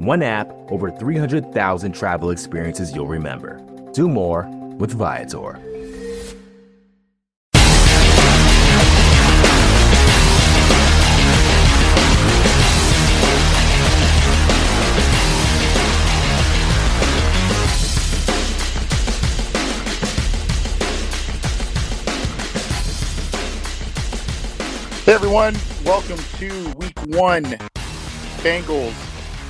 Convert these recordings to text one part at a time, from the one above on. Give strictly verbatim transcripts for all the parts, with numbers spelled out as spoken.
One app, over three hundred thousand travel experiences you'll remember. Do more with Viator. Hey everyone, welcome to week one Bengals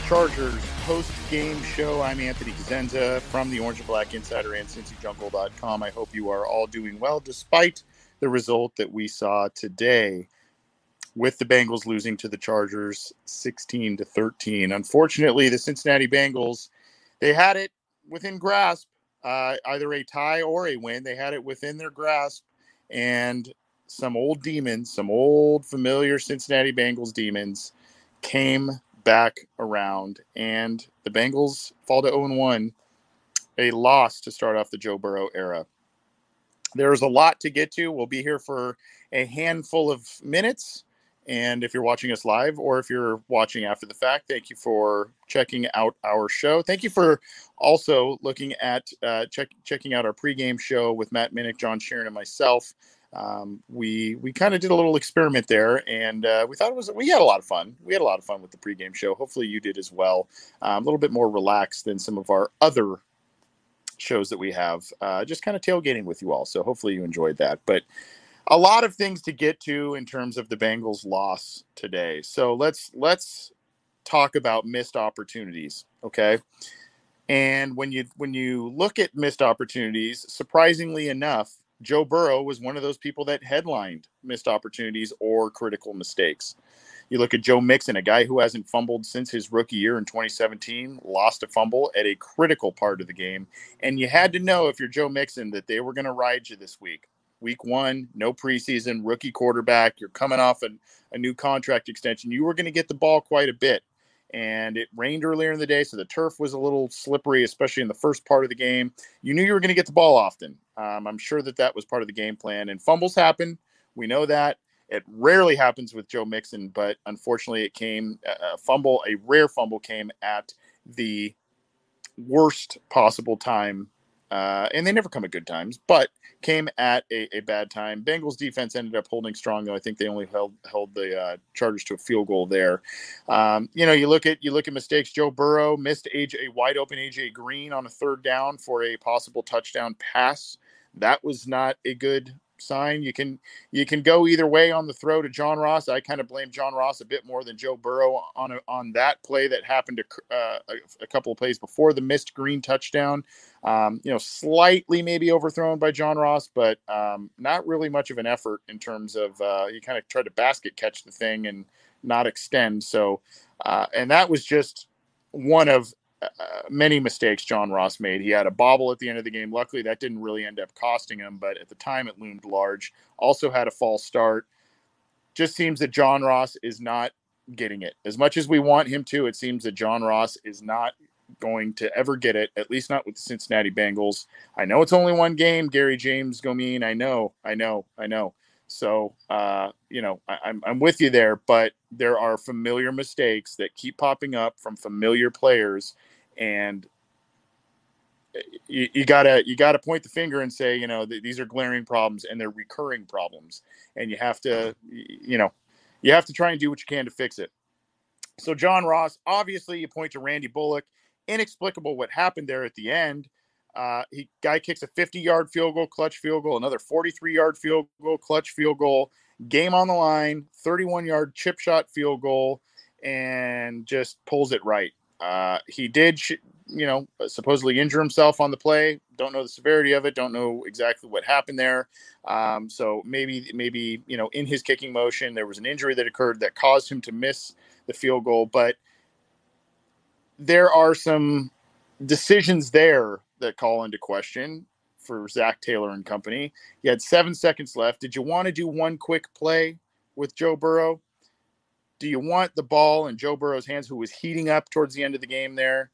Chargers post-game show. I'm Anthony Cosenza from the Orange and Black Insider and Cincy Jungle dot com. I hope you are all doing well despite the result that we saw today with the Bengals losing to the Chargers sixteen to thirteen. Unfortunately, the Cincinnati Bengals, they had it within grasp, uh, either a tie or a win. They had it within their grasp, and some old demons, some old familiar Cincinnati Bengals demons came back around, and the Bengals fall to oh and one, a loss to start off the Joe Burrow era. There's a lot to get to. We'll be here for a handful of minutes, and if you're watching us live or if you're watching after the fact, thank you for checking out our show. Thank you for also looking at uh, check, checking out our pregame show with Matt Minnick, John Sheeran, and myself. Um, we, we kind of did a little experiment there, and, uh, we thought it was, we had a lot of fun. We had a lot of fun with the pregame show. Hopefully you did as well. Um, a little bit more relaxed than some of our other shows that we have, uh, just kind of tailgating with you all. So hopefully you enjoyed that, but a lot of things to get to in terms of the Bengals loss today. So let's, let's talk about missed opportunities. Okay. And when you, when you look at missed opportunities, surprisingly enough, Joe Burrow was one of those people that headlined missed opportunities or critical mistakes. You look at Joe Mixon, a guy who hasn't fumbled since his rookie year in twenty seventeen, lost a fumble at a critical part of the game. And you had to know if you're Joe Mixon that they were going to ride you this week. Week one, no preseason, rookie quarterback. You're coming off an, a new contract extension. You were going to get the ball quite a bit. And it rained earlier in the day, so the turf was a little slippery, especially in the first part of the game. You knew you were going to get the ball often. Um, I'm sure that that was part of the game plan. And fumbles happen. We know that. It rarely happens with Joe Mixon, but unfortunately it came a fumble, a rare fumble came at the worst possible time. Uh, and they never come at good times, but came at a, a bad time. Bengals defense ended up holding strong, though. I think they only held held the uh, Chargers to a field goal there. Um, you know, you look at you look at mistakes. Joe Burrow missed a wide open A J Green on a third down for a possible touchdown pass. That was not a good sign. You can you can go either way on the throw to John Ross. I kind of blame John Ross a bit more than Joe Burrow on a, on that play that happened a, uh, a, a couple of plays before the missed Green touchdown. Um, you know, slightly maybe overthrown by John Ross, but um, not really much of an effort in terms of uh, he kind of tried to basket catch the thing and not extend. So, uh, and that was just one of Uh, many mistakes John Ross made. He had a bobble at the end of the game. Luckily, that didn't really end up costing him, but at the time it loomed large. Also had a false start. Just seems that John Ross is not getting it. As much as we want him to, it seems that John Ross is not going to ever get it, at least not with the Cincinnati Bengals. I know it's only one game, Gary James Gomean. I know, I know, I know. So, uh, you know, I, I'm, I'm with you there, but there are familiar mistakes that keep popping up from familiar players. And you, you gotta, you gotta point the finger and say, you know, th- these are glaring problems and they're recurring problems. And you have to, you know, you have to try and do what you can to fix it. So John Ross, obviously you point to Randy Bullock, inexplicable what happened there at the end. Uh, he guy kicks a fifty-yard field goal, clutch field goal, another forty-three-yard field goal, clutch field goal, game on the line, thirty-one-yard chip shot field goal, and just pulls it right. Uh, he did, you know, supposedly injure himself on the play. Don't know the severity of it. Don't know exactly what happened there. Um, so maybe, maybe you know, in his kicking motion, there was an injury that occurred that caused him to miss the field goal, but there are some decisions there that call into question for Zach Taylor and company. You had seven seconds left. Did you want to do one quick play with Joe Burrow? Do you want the ball in Joe Burrow's hands, who was heating up towards the end of the game there?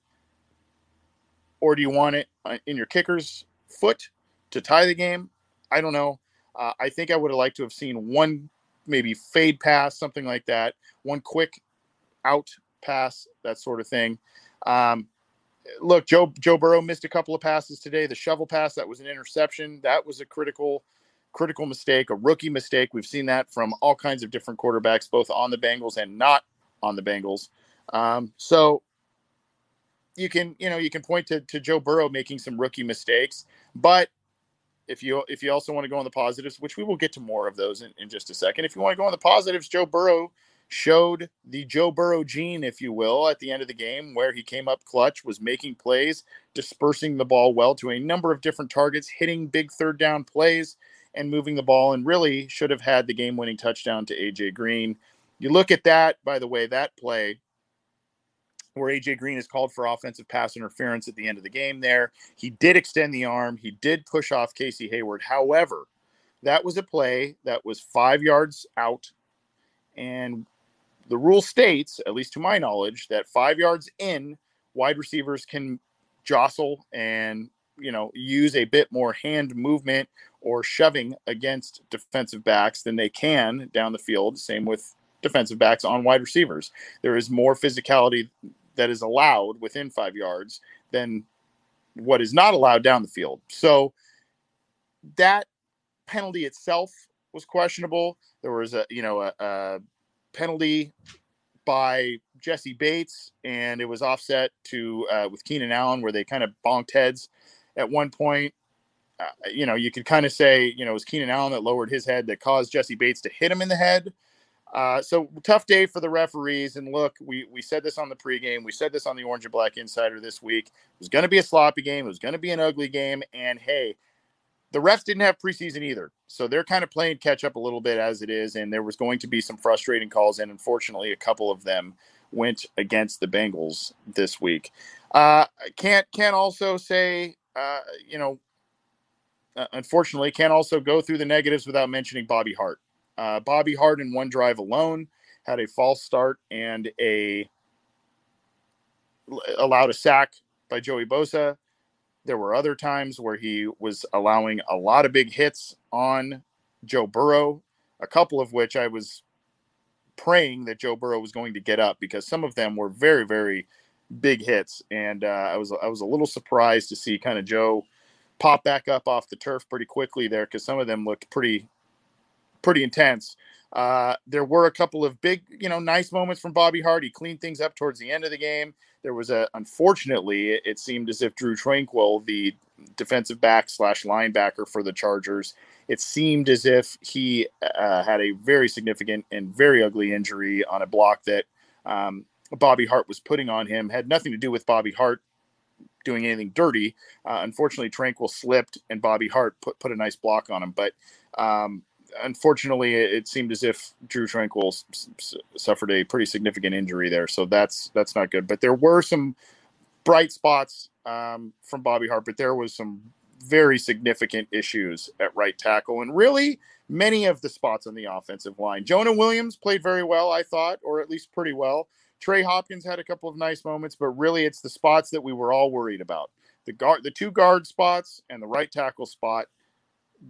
Or do you want it in your kicker's foot to tie the game? I don't know. Uh, I think I would have liked to have seen one maybe fade pass, something like that, one quick out pass, that sort of thing. Um, look, Joe Joe Burrow missed a couple of passes today. The shovel pass, that was an interception. That was a critical critical mistake, a rookie mistake. We've seen that from all kinds of different quarterbacks, both on the Bengals and not on the Bengals. Um, so you can, you know, you can point to, to Joe Burrow making some rookie mistakes, but if you, if you also want to go on the positives, which we will get to more of those in, in just a second, if you want to go on the positives, Joe Burrow showed the Joe Burrow gene, if you will, at the end of the game, where he came up clutch, was making plays, dispersing the ball well to a number of different targets, hitting big third down plays, and moving the ball, and really should have had the game-winning touchdown to A J Green. You look at that, by the way, that play where A J Green is called for offensive pass interference at the end of the game there. He did extend the arm. He did push off Casey Hayward. However, that was a play that was five yards out, and the rule states, at least to my knowledge, that five yards in, wide receivers can jostle and, you know, use a bit more hand movement or shoving against defensive backs than they can down the field. Same with defensive backs on wide receivers. There is more physicality that is allowed within five yards than what is not allowed down the field. So that penalty itself was questionable. There was a, you know, a, a penalty by Jesse Bates, and it was offset to uh, with Keenan Allen, where they kind of bonked heads at one point. Uh, you know, you could kind of say, you know, it was Keenan Allen that lowered his head that caused Jesse Bates to hit him in the head. Uh, so tough day for the referees. And look, we, we said this on the pregame. We said this on the Orange and Black Insider this week. It was going to be a sloppy game. It was going to be an ugly game. And hey, the refs didn't have preseason either. So they're kind of playing catch up a little bit as it is. And there was going to be some frustrating calls. And unfortunately, a couple of them went against the Bengals this week. Uh, I can't, can't also say, uh, you know, Uh, unfortunately, can't also go through the negatives without mentioning Bobby Hart. Uh, Bobby Hart in one drive alone had a false start and a allowed a sack by Joey Bosa. There were other times where he was allowing a lot of big hits on Joe Burrow, a couple of which I was praying that Joe Burrow was going to get up, because some of them were very, very big hits. And uh, I was I was a little surprised to see kind of Joe pop back up off the turf pretty quickly there, because some of them looked pretty, pretty intense. Uh, there were a couple of big, you know, nice moments from Bobby Hart. He cleaned things up towards the end of the game. There was a, unfortunately, it, it seemed as if Drue Tranquill, the defensive back slash linebacker for the Chargers, it seemed as if he uh, had a very significant and very ugly injury on a block that um, Bobby Hart was putting on him. Had nothing to do with Bobby Hart doing anything dirty. Uh, unfortunately, Tranquill slipped and Bobby Hart put, put a nice block on him. But um, unfortunately, it, it seemed as if Drue Tranquill s- s- suffered a pretty significant injury there. So that's, that's not good. But there were some bright spots um, from Bobby Hart, but there was some very significant issues at right tackle and really many of the spots on the offensive line. Jonah Williams played very well, I thought, or at least pretty well. Trey Hopkins had a couple of nice moments, but really it's the spots that we were all worried about. The guard, the two guard spots and the right tackle spot,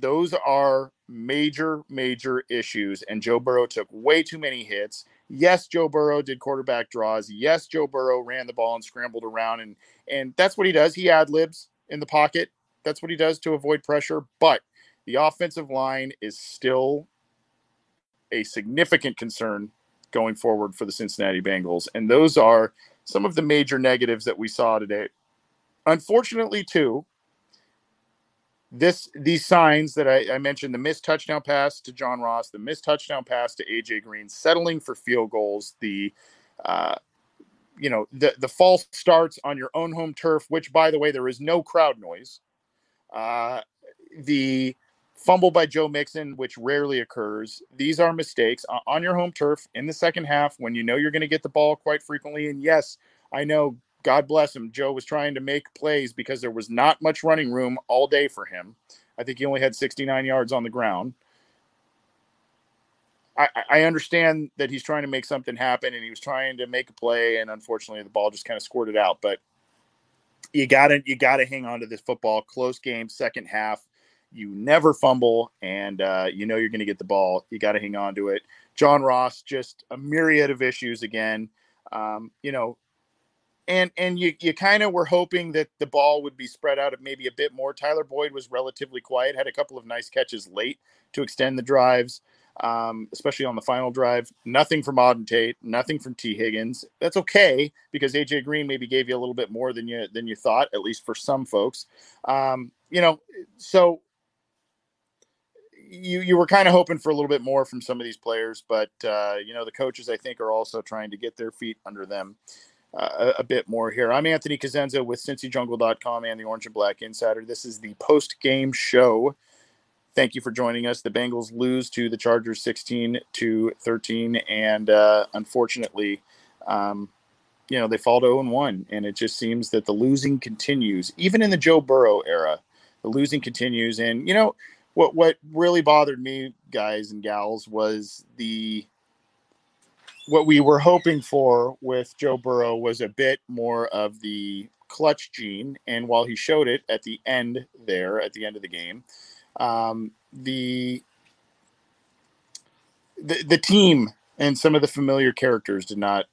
those are major, major issues. And Joe Burrow took way too many hits. Yes, Joe Burrow did quarterback draws. Yes, Joe Burrow ran the ball and scrambled around. And, and that's what he does. He ad-libs in the pocket. That's what he does to avoid pressure. But the offensive line is still a significant concern going forward for the Cincinnati Bengals. And those are some of the major negatives that we saw today. Unfortunately, too, this these signs that I, I mentioned, the missed touchdown pass to John Ross, the missed touchdown pass to A J Green, settling for field goals, the uh, you know, the, the false starts on your own home turf, which, by the way, there is no crowd noise, uh, the fumble by Joe Mixon, which rarely occurs. These are mistakes on your home turf in the second half when you know you're going to get the ball quite frequently. And yes, I know God bless him, Joe was trying to make plays because there was not much running room all day for him. I think he only had sixty-nine yards on the ground. I, I understand that he's trying to make something happen, and he was trying to make a play, and unfortunately the ball just kind of squirted out. But you got to you got to hang on to this football. Close game, second half. You never fumble, and uh, you know you're going to get the ball. You got to hang on to it. John Ross, just a myriad of issues again. Um, you know, and and you you kind of were hoping that the ball would be spread out maybe a bit more. Tyler Boyd was relatively quiet, had a couple of nice catches late to extend the drives, um, especially on the final drive. Nothing from Auden Tate, nothing from T. Higgins. That's okay, because A J Green maybe gave you a little bit more than you than you thought, at least for some folks. Um, you know, so you you were kind of hoping for a little bit more from some of these players, but uh, you know, the coaches, I think, are also trying to get their feet under them Uh, a, a bit more here. I'm Anthony Cosenza with Cincy Jungle dot com and the Orange and Black Insider. This is the post-game show. Thank you for joining us. The Bengals lose to the Chargers sixteen to thirteen, and uh, unfortunately, um, you know, they fall to oh and one, and it just seems that the losing continues. Even in the Joe Burrow era, the losing continues. And, you know, what what really bothered me, guys and gals, was the what we were hoping for with Joe Burrow was a bit more of the clutch gene. And while he showed it at the end there, at the end of the game, um, the, the, the team and some of the familiar characters did not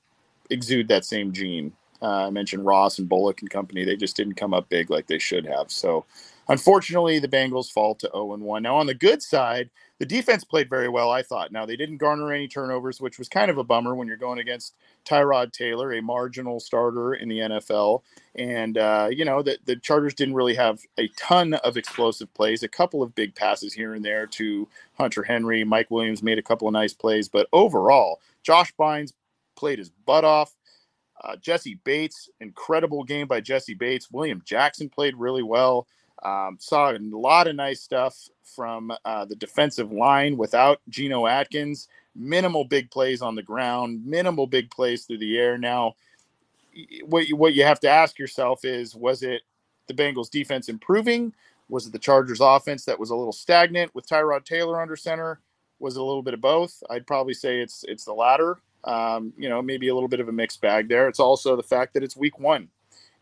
exude that same gene. Uh, I mentioned Ross and Bullock and company. They just didn't come up big like they should have. So unfortunately, the Bengals fall to oh and one. Now on the good side, the defense played very well, I thought. Now, they didn't garner any turnovers, which was kind of a bummer when you're going against Tyrod Taylor, a marginal starter in the N F L. And, uh, you know, the, the Chargers didn't really have a ton of explosive plays, a couple of big passes here and there to Hunter Henry. Mike Williams made a couple of nice plays. But overall, Josh Bynes played his butt off. Uh, Jesse Bates, incredible game by Jesse Bates. William Jackson played really well. Um, saw a lot of nice stuff from uh, the defensive line without Geno Atkins. Minimal big plays on the ground, minimal big plays through the air. Now, what you, what you have to ask yourself is, was it the Bengals defense improving? Was it the Chargers offense that was a little stagnant with Tyrod Taylor under center? Was it a little bit of both? I'd probably say it's it's the latter. Um, you know, maybe a little bit of a mixed bag there. It's also the fact that it's week one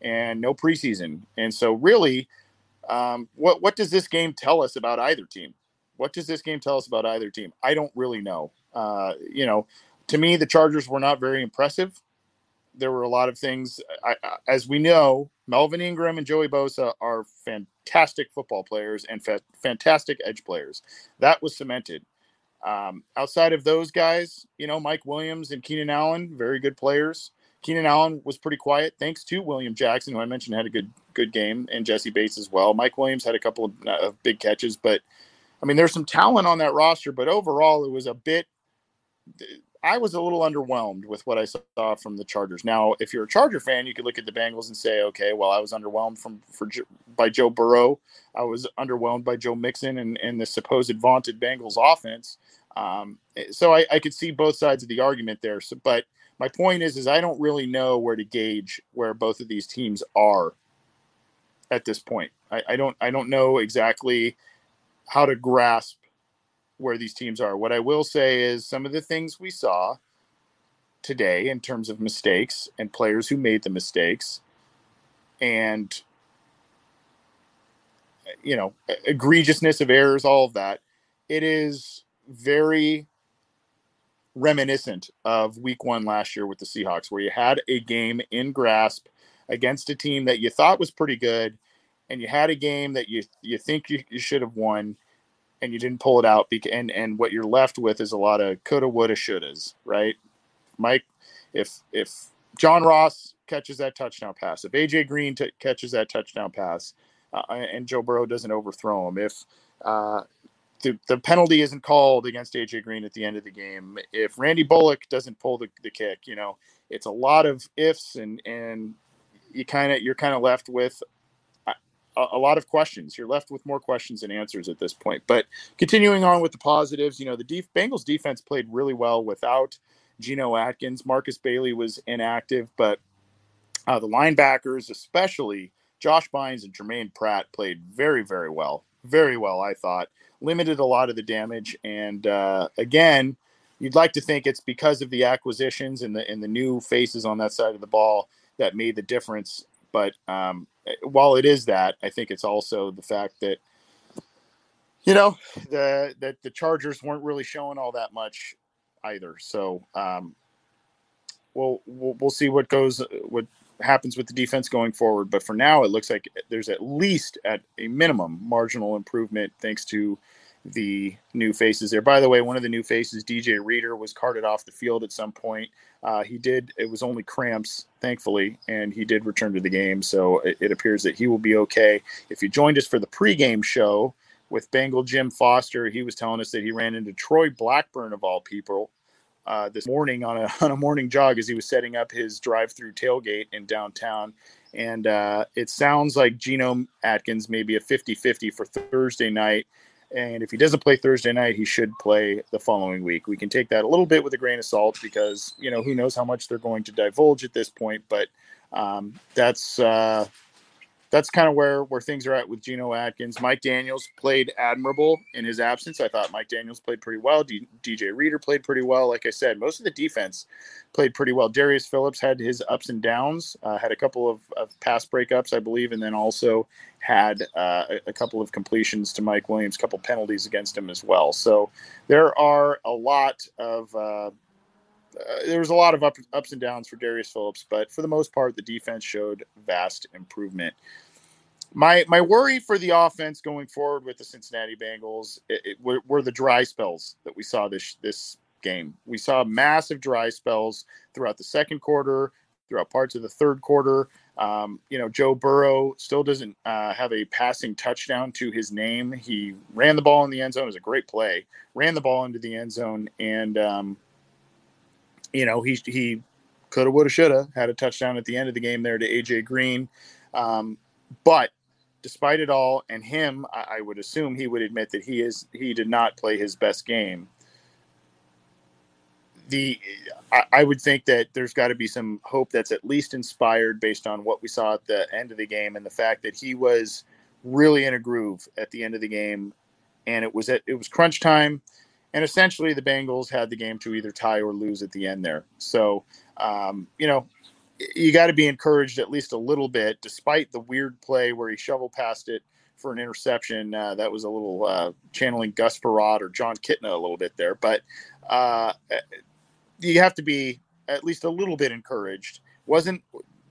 and no preseason. And so really, Um, what, what does this game tell us about either team? What does this game tell us about either team? I don't really know. Uh, you know, to me, the Chargers were not very impressive. There were a lot of things. I, I, as we know, Melvin Ingram and Joey Bosa are fantastic football players and fa- fantastic edge players. That was cemented. Um, outside of those guys, you know, Mike Williams and Keenan Allen, very good players. Keenan Allen was pretty quiet, thanks to William Jackson, who I mentioned had a good good game, and Jesse Bates as well. Mike Williams had a couple of uh, big catches, but, I mean, there's some talent on that roster, but overall it was a bit – I was a little underwhelmed with what I saw from the Chargers. Now, if you're a Charger fan, you could look at the Bengals and say, okay, well, I was underwhelmed from for by Joe Burrow. I was underwhelmed by Joe Mixon and, and the supposed vaunted Bengals offense. Um, so I, I could see both sides of the argument there, so, but – my point is, is I don't really know where to gauge where both of these teams are at this point. I, I don't I don't know exactly how to grasp where these teams are. What I will say is some of the things we saw today in terms of mistakes and players who made the mistakes and, you know, egregiousness of errors, all of that, it is very reminiscent of week one last year with the Seahawks, where you had a game in grasp against a team that you thought was pretty good, and you had a game that you you think you, you should have won, and you didn't pull it out. Beca- and, and what you're left with is a lot of coulda, woulda, shouldas, right? Mike, if if John Ross catches that touchdown pass, if A J Green t- catches that touchdown pass, uh, and Joe Burrow doesn't overthrow him, if uh, – The, the penalty isn't called against A J Green at the end of the game, if Randy Bullock doesn't pull the, the kick, you know, it's a lot of ifs and, and you kind of, you're kind of left with a, a lot of questions. You're left with more questions than answers at this point, but continuing on with the positives, you know, the def- Bengals defense played really well without Geno Atkins. Marcus Bailey was inactive, but Uh, the linebackers, especially Josh Bynes and Jermaine Pratt, played very, very well. Very well, I thought. Limited a lot of the damage. And uh, again, you'd like to think it's because of the acquisitions and the and the new faces on that side of the ball that made the difference. But um, while it is that, I think it's also the fact that, you know, the that the Chargers weren't really showing all that much either. So um, we'll, we'll we'll see what goes what happens with the defense going forward. But for now, it looks like there's at least at a minimum marginal improvement thanks to the new faces there. By the way, one of the new faces, D J Reader, was carted off the field at some point. Uh, he did. It was only cramps, thankfully, and he did return to the game. So it, it appears that he will be okay. If you joined us for the pregame show with Bengal Jim Foster, he was telling us that he ran into Troy Blackburn, of all people, uh, this morning on a, on a morning jog as he was setting up his drive-through tailgate in downtown. And uh, it sounds like Geno Atkins may be a fifty-fifty for Thursday night. And if he doesn't play Thursday night, he should play the following week. We can take that a little bit with a grain of salt because, you know, who knows how much they're going to divulge at this point. But um, that's uh, that's kind of where, where things are at with Geno Atkins. Mike Daniels played admirable in his absence. I thought Mike Daniels played pretty well. D- DJ Reader played pretty well. Like I said, most of the defense played pretty well. Darius Phillips had his ups and downs, uh, had a couple of, of pass breakups, I believe, and then also – had uh, a couple of completions to Mike Williams, a couple penalties against him as well. So there are a lot of uh, uh, there was a lot of up, ups and downs for Darius Phillips, but for the most part, the defense showed vast improvement. My my worry for the offense going forward with the Cincinnati Bengals it, it, were, were the dry spells that we saw this this game. We saw massive dry spells throughout the second quarter, throughout parts of the third quarter. Um, you know, Joe Burrow still doesn't uh, have a passing touchdown to his name. He ran the ball in the end zone. It was a great play. Ran the ball into the end zone. And, um, you know, he he could have, would have, should have had a touchdown at the end of the game there to A J Green. Um, but despite it all, and him, I, I would assume he would admit that he is he did not play his best game. The I, I would think that there's got to be some hope that's at least inspired based on what we saw at the end of the game and the fact that he was really in a groove at the end of the game, and it was at, it was crunch time, and essentially the Bengals had the game to either tie or lose at the end there. So, um, you know, you got to be encouraged at least a little bit, despite the weird play where he shovel passed it for an interception. Uh, that was a little uh, channeling Gus Perot or John Kitna a little bit there, but. Uh, You have to be at least a little bit encouraged. Wasn't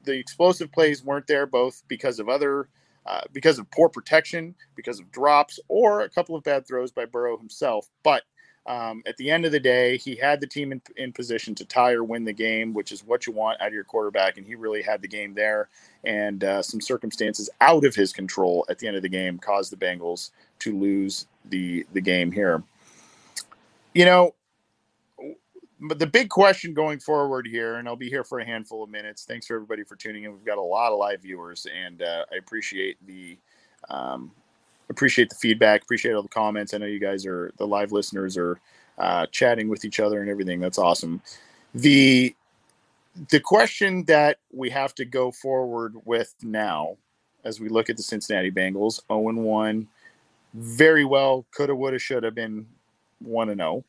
the explosive plays weren't there both because of other, uh, because of poor protection, because of drops, or a couple of bad throws by Burrow himself. But um, at the end of the day, he had the team in, in position to tie or win the game, which is what you want out of your quarterback. And he really had the game there. And uh, some circumstances out of his control at the end of the game caused the Bengals to lose the the game here. You know. But the big question going forward here, and I'll be here for a handful of minutes. Thanks for everybody for tuning in. We've got a lot of live viewers, and uh, I appreciate the um, appreciate the feedback, appreciate all the comments. I know you guys are the live listeners are uh, chatting with each other and everything. That's awesome. The the question that we have to go forward with now, as we look at the Cincinnati Bengals, oh and one, very well coulda, woulda, shoulda been one and oh.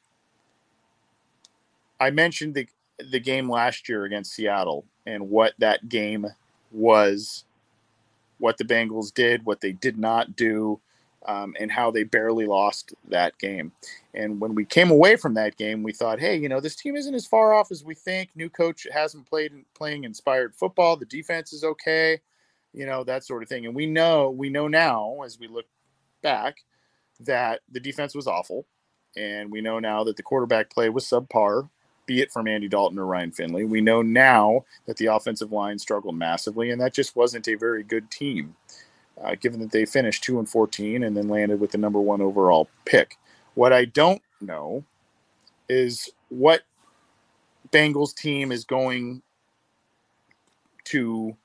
I mentioned the the game last year against Seattle and what that game was, what the Bengals did, what they did not do, um, and how they barely lost that game. And when we came away from that game, we thought, hey, you know, this team isn't as far off as we think. New coach hasn't played playing inspired football. The defense is okay, you know, that sort of thing. And we know we know now as we look back that the defense was awful, and we know now that the quarterback play was subpar, be it from Andy Dalton or Ryan Finley. We know now that the offensive line struggled massively, and that just wasn't a very good team, uh, given that they finished two and fourteen and then landed with the number one overall pick. What I don't know is what Bengals team is going to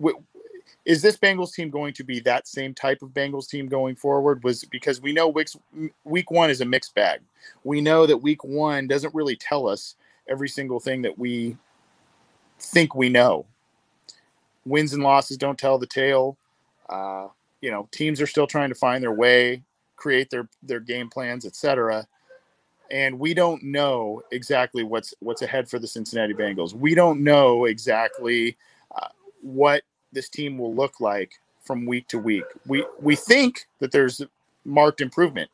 w- – Is this Bengals team going to be that same type of Bengals team going forward? Was because we know weeks, week one is a mixed bag. We know that week one doesn't really tell us every single thing that we think we know wins and losses don't tell the tale. Uh, you know, teams are still trying to find their way, create their, their game plans, et cetera. And we don't know exactly what's, what's ahead for the Cincinnati Bengals. We don't know exactly uh, what this team will look like from week to week. We, we think that there's marked improvement,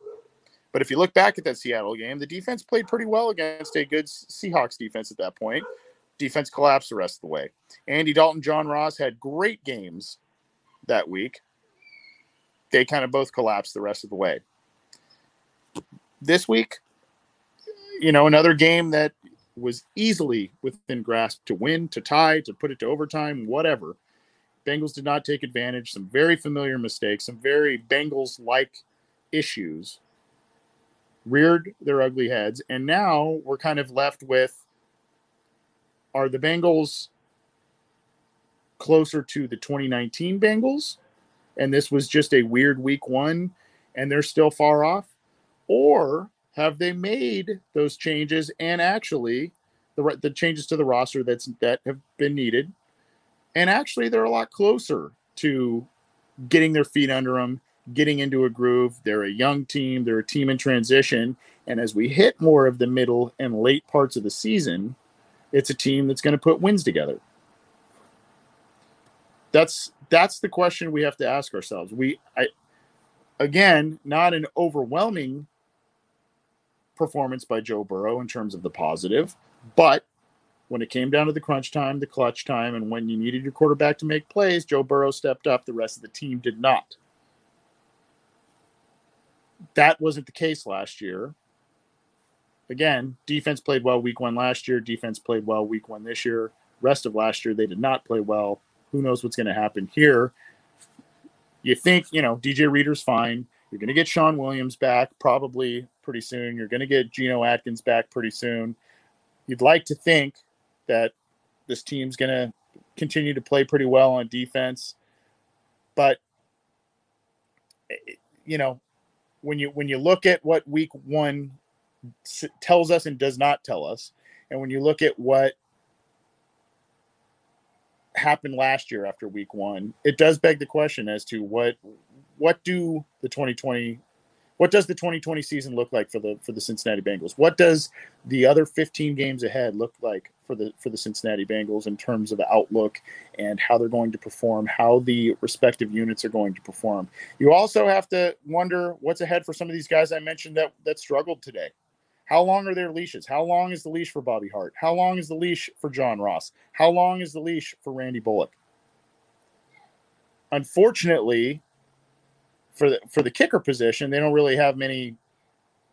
but if you look back at that Seattle game, the defense played pretty well against a good Seahawks defense at that point. Defense collapsed the rest of the way. Andy Dalton, John Ross had great games that week. They kind of both collapsed the rest of the way. This week, you know, another game that was easily within grasp to win, to tie, to put it to overtime, whatever. Bengals did not take advantage. Some very familiar mistakes, some very Bengals-like issues reared their ugly heads. And now we're kind of left with, are the Bengals closer to the twenty nineteen Bengals? And this was just a weird week one, and they're still far off? Or have they made those changes and actually the, the changes to the roster that's, that have been needed? And actually, they're a lot closer to getting their feet under them, getting into a groove. They're a young team. They're a team in transition. And as we hit more of the middle and late parts of the season, it's a team that's going to put wins together. That's that's the question we have to ask ourselves. We, I, again, not an overwhelming performance by Joe Burrow in terms of the positive, but when it came down to the crunch time, the clutch time, and when you needed your quarterback to make plays, Joe Burrow stepped up. The rest of the team did not. That wasn't the case last year. Again, defense played well week one last year. Defense played well week one this year. Rest of last year, they did not play well. Who knows what's going to happen here? You think, you know, D J Reader's fine. You're going to get Sean Williams back probably pretty soon. You're going to get Geno Atkins back pretty soon. You'd like to think that this team's going to continue to play pretty well on defense. But, you know, when you when you look at what week one tells us and does not tell us, and when you look at what happened last year after week one, it does beg the question as to what what do the twenty twenty What does the twenty twenty season look like for the for the Cincinnati Bengals? What does the other fifteen games ahead look like for the for the Cincinnati Bengals in terms of the outlook and how they're going to perform, how the respective units are going to perform? You also have to wonder what's ahead for some of these guys I mentioned that that struggled today. How long are their leashes? How long is the leash for Bobby Hart? How long is the leash for John Ross? How long is the leash for Randy Bullock? Unfortunately, For the, for the kicker position, they don't really have many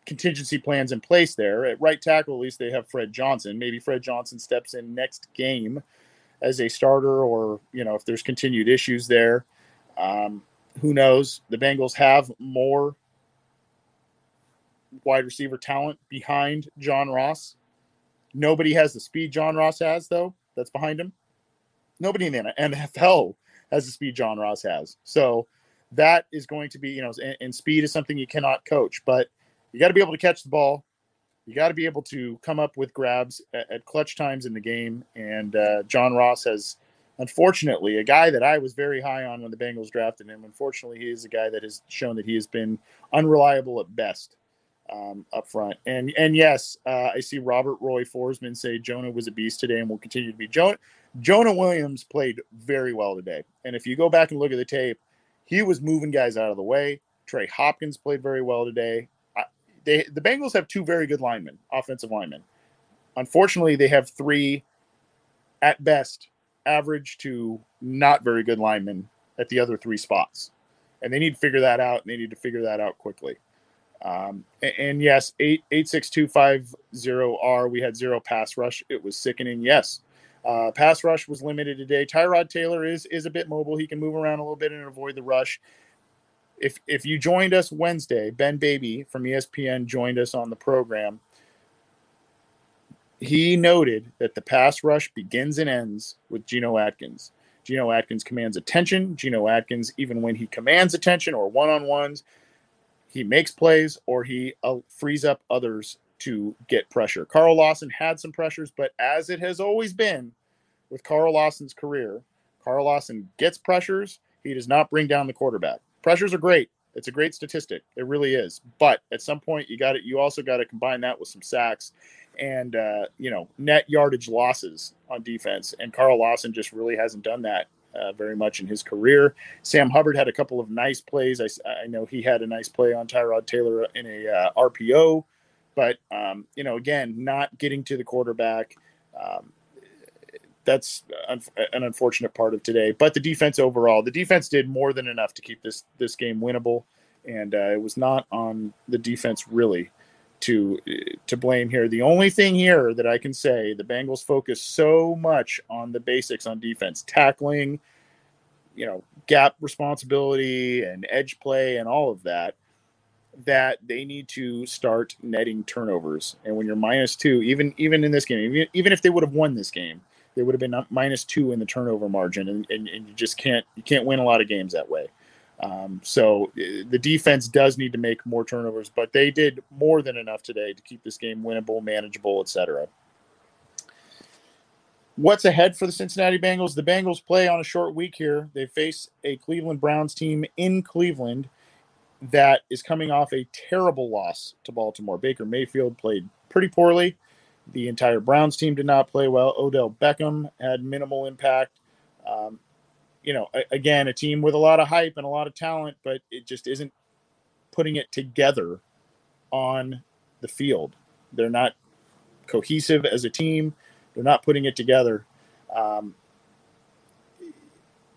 contingency plans in place there. At right tackle, at least they have Fred Johnson. Maybe Fred Johnson steps in next game as a starter, or, you know, if there's continued issues there. Um, who knows? The Bengals have more wide receiver talent behind John Ross. Nobody has the speed John Ross has, though, that's behind him. Nobody in the N F L has the speed John Ross has. So that is going to be, you know, and speed is something you cannot coach, but you got to be able to catch the ball. You got to be able to come up with grabs at, at clutch times in the game. And uh, John Ross has, unfortunately, a guy that I was very high on when the Bengals drafted him. Unfortunately, he is a guy that has shown that he has been unreliable at best um, up front. And, and yes, uh, I see Robert Roy Forsman say Jonah was a beast today and will continue to be. Jonah, Jonah Williams played very well today. And if you go back and look at the tape, he was moving guys out of the way. Trey Hopkins played very well today. I, they, the Bengals have two very good linemen, offensive linemen. Unfortunately, they have three, at best, average to not very good linemen at the other three spots. And they need to figure that out, and they need to figure that out quickly. Um, and, and, yes, eight six two five zero R, we had zero pass rush. It was sickening, yes. Uh, pass rush was limited today. Tyrod Taylor is is a bit mobile. He can move around a little bit and avoid the rush. If if you joined us Wednesday, Ben Baby from E S P N joined us on the program. He noted that the pass rush begins and ends with Geno Atkins. Geno Atkins commands attention. Geno Atkins, even when he commands attention or one-on-ones, he makes plays or he uh, frees up others to get pressure. Carl Lawson had some pressures, but as it has always been with Carl Lawson's career, Carl Lawson gets pressures. He does not bring down the quarterback. Pressures are great. It's a great statistic. It really is. But at some point, you got it. You also got to combine that with some sacks and, uh, you know, net yardage losses on defense. And Carl Lawson just really hasn't done that uh, very much in his career. Sam Hubbard had a couple of nice plays. I, I know he had a nice play on Tyrod Taylor in a uh, R P O. But, um, you know, again, not getting to the quarterback. Um, that's un- an unfortunate part of today. But the defense overall, the defense did more than enough to keep this this game winnable. And uh, it was not on the defense really to to blame here. The only thing here that I can say, the Bengals focus so much on the basics on defense, tackling, you know, gap responsibility and edge play and all of that, that they need to start netting turnovers. And when you're minus two, even even in this game, even, even if they would have won this game, they would have been minus two in the turnover margin, and, and, and you just can't you can't win a lot of games that way. Um, so the defense does need to make more turnovers, but they did more than enough today to keep this game winnable, manageable, et cetera. What's ahead for the Cincinnati Bengals? The Bengals play on a short week here. They face a Cleveland Browns team in Cleveland that is coming off a terrible loss to Baltimore. Baker Mayfield played pretty poorly. The entire Browns team did not play well. Odell Beckham had minimal impact. Um, you know, a, again, a team with a lot of hype and a lot of talent, but it just isn't putting it together on the field. They're not cohesive as a team. They're not putting it together. Um,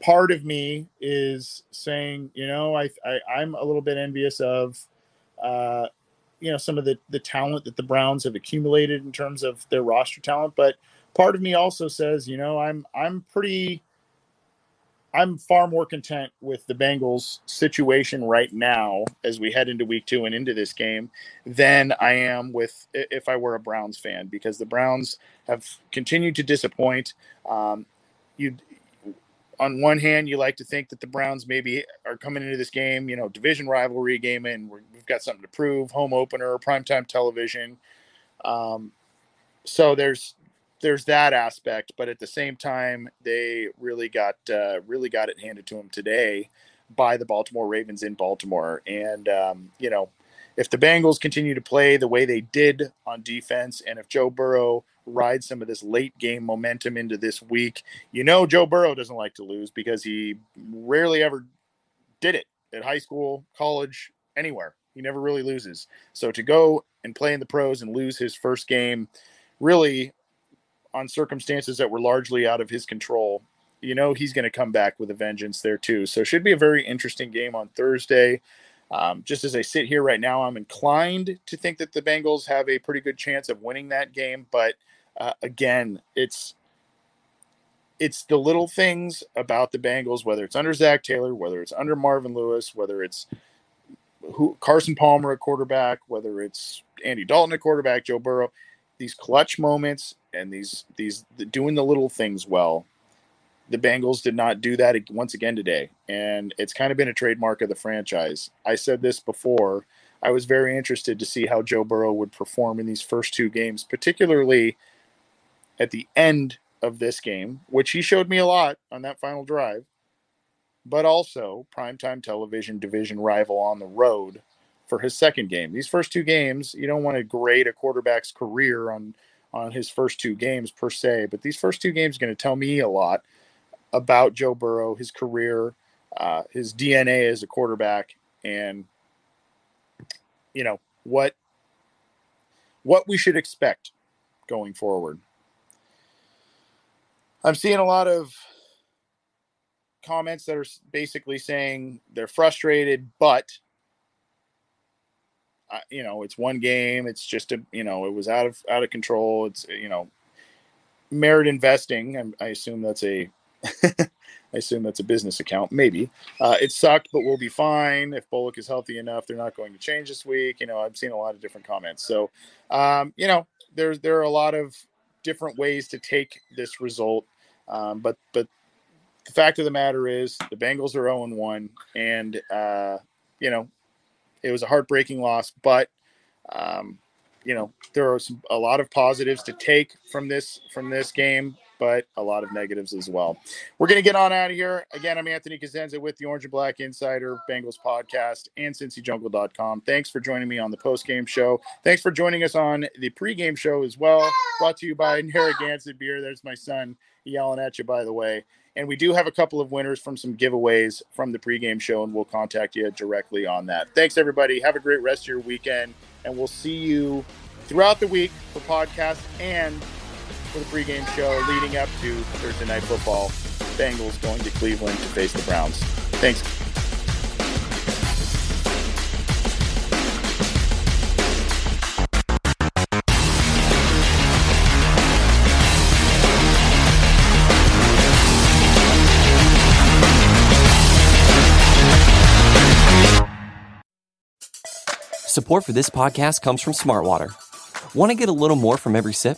part of me is saying, you know, I, I, I'm a little bit envious of, uh, you know, some of the, the talent that the Browns have accumulated in terms of their roster talent. But part of me also says, you know, I'm, I'm pretty, I'm far more content with the Bengals situation right now as we head into week two and into this game than I am with, if I were a Browns fan, because the Browns have continued to disappoint. Um, you, on one hand, you like to think that the Browns maybe are coming into this game, you know, division rivalry game, and we're, we've got something to prove, home opener, primetime television. Um, so there's there's that aspect, but at the same time, they really got uh, really got it handed to them today by the Baltimore Ravens in Baltimore. And um, you know, if the Bengals continue to play the way they did on defense, and if Joe Burrow ride some of this late game momentum into this week. You know, Joe Burrow doesn't like to lose because he rarely ever did it at high school, college, anywhere. He never really loses. So to go and play in the pros and lose his first game really on circumstances that were largely out of his control, you know, he's going to come back with a vengeance there too. So it should be a very interesting game on Thursday. Um, just as I sit here right now, I'm inclined to think that the Bengals have a pretty good chance of winning that game, but Uh, again, it's it's the little things about the Bengals, whether it's under Zach Taylor, whether it's under Marvin Lewis, whether it's who, Carson Palmer at quarterback, whether it's Andy Dalton at quarterback, Joe Burrow, these clutch moments and these these the, doing the little things well. The Bengals did not do that once again today, and it's kind of been a trademark of the franchise. I said this before. I was very interested to see how Joe Burrow would perform in these first two games, particularly at the end of this game, which he showed me a lot on that final drive, but also primetime television division rival on the road for his second game. These first two games, you don't want to grade a quarterback's career on, on his first two games per se, but these first two games are going to tell me a lot about Joe Burrow, his career, uh, his D N A as a quarterback, and you know, what, what we should expect going forward. I'm seeing a lot of comments that are basically saying they're frustrated, but, uh, you know, it's one game. It's just, a you know, it was out of out of control. It's, you know, merit investing. I'm, I assume that's a I assume that's a business account. Maybe uh, it sucked, but we'll be fine. If Bullock is healthy enough, they're not going to change this week. You know, I've seen a lot of different comments. So, um, you know, there's there are a lot of different ways to take this result. Um, but but the fact of the matter is the Bengals are oh and one, and, uh, you know, it was a heartbreaking loss. But, um, you know, there are some, a lot of positives to take from this from this game. but a lot of negatives as well. We're going to get on out of here. Again, I'm Anthony Cosenza with the Orange and Black Insider, Bengals podcast, and Cincy Jungle dot com. Thanks for joining me on the post-game show. Thanks for joining us on the pre-game show as well, brought to you by Narragansett Beer. There's my son yelling at you, by the way. And we do have a couple of winners from some giveaways from the pregame show, and we'll contact you directly on that. Thanks, everybody. Have a great rest of your weekend, and we'll see you throughout the week for podcasts and for the pregame show leading up to Thursday Night Football. Bengals going to Cleveland to face the Browns. Thanks. Support for this podcast comes from Smartwater. Want to get a little more from every sip?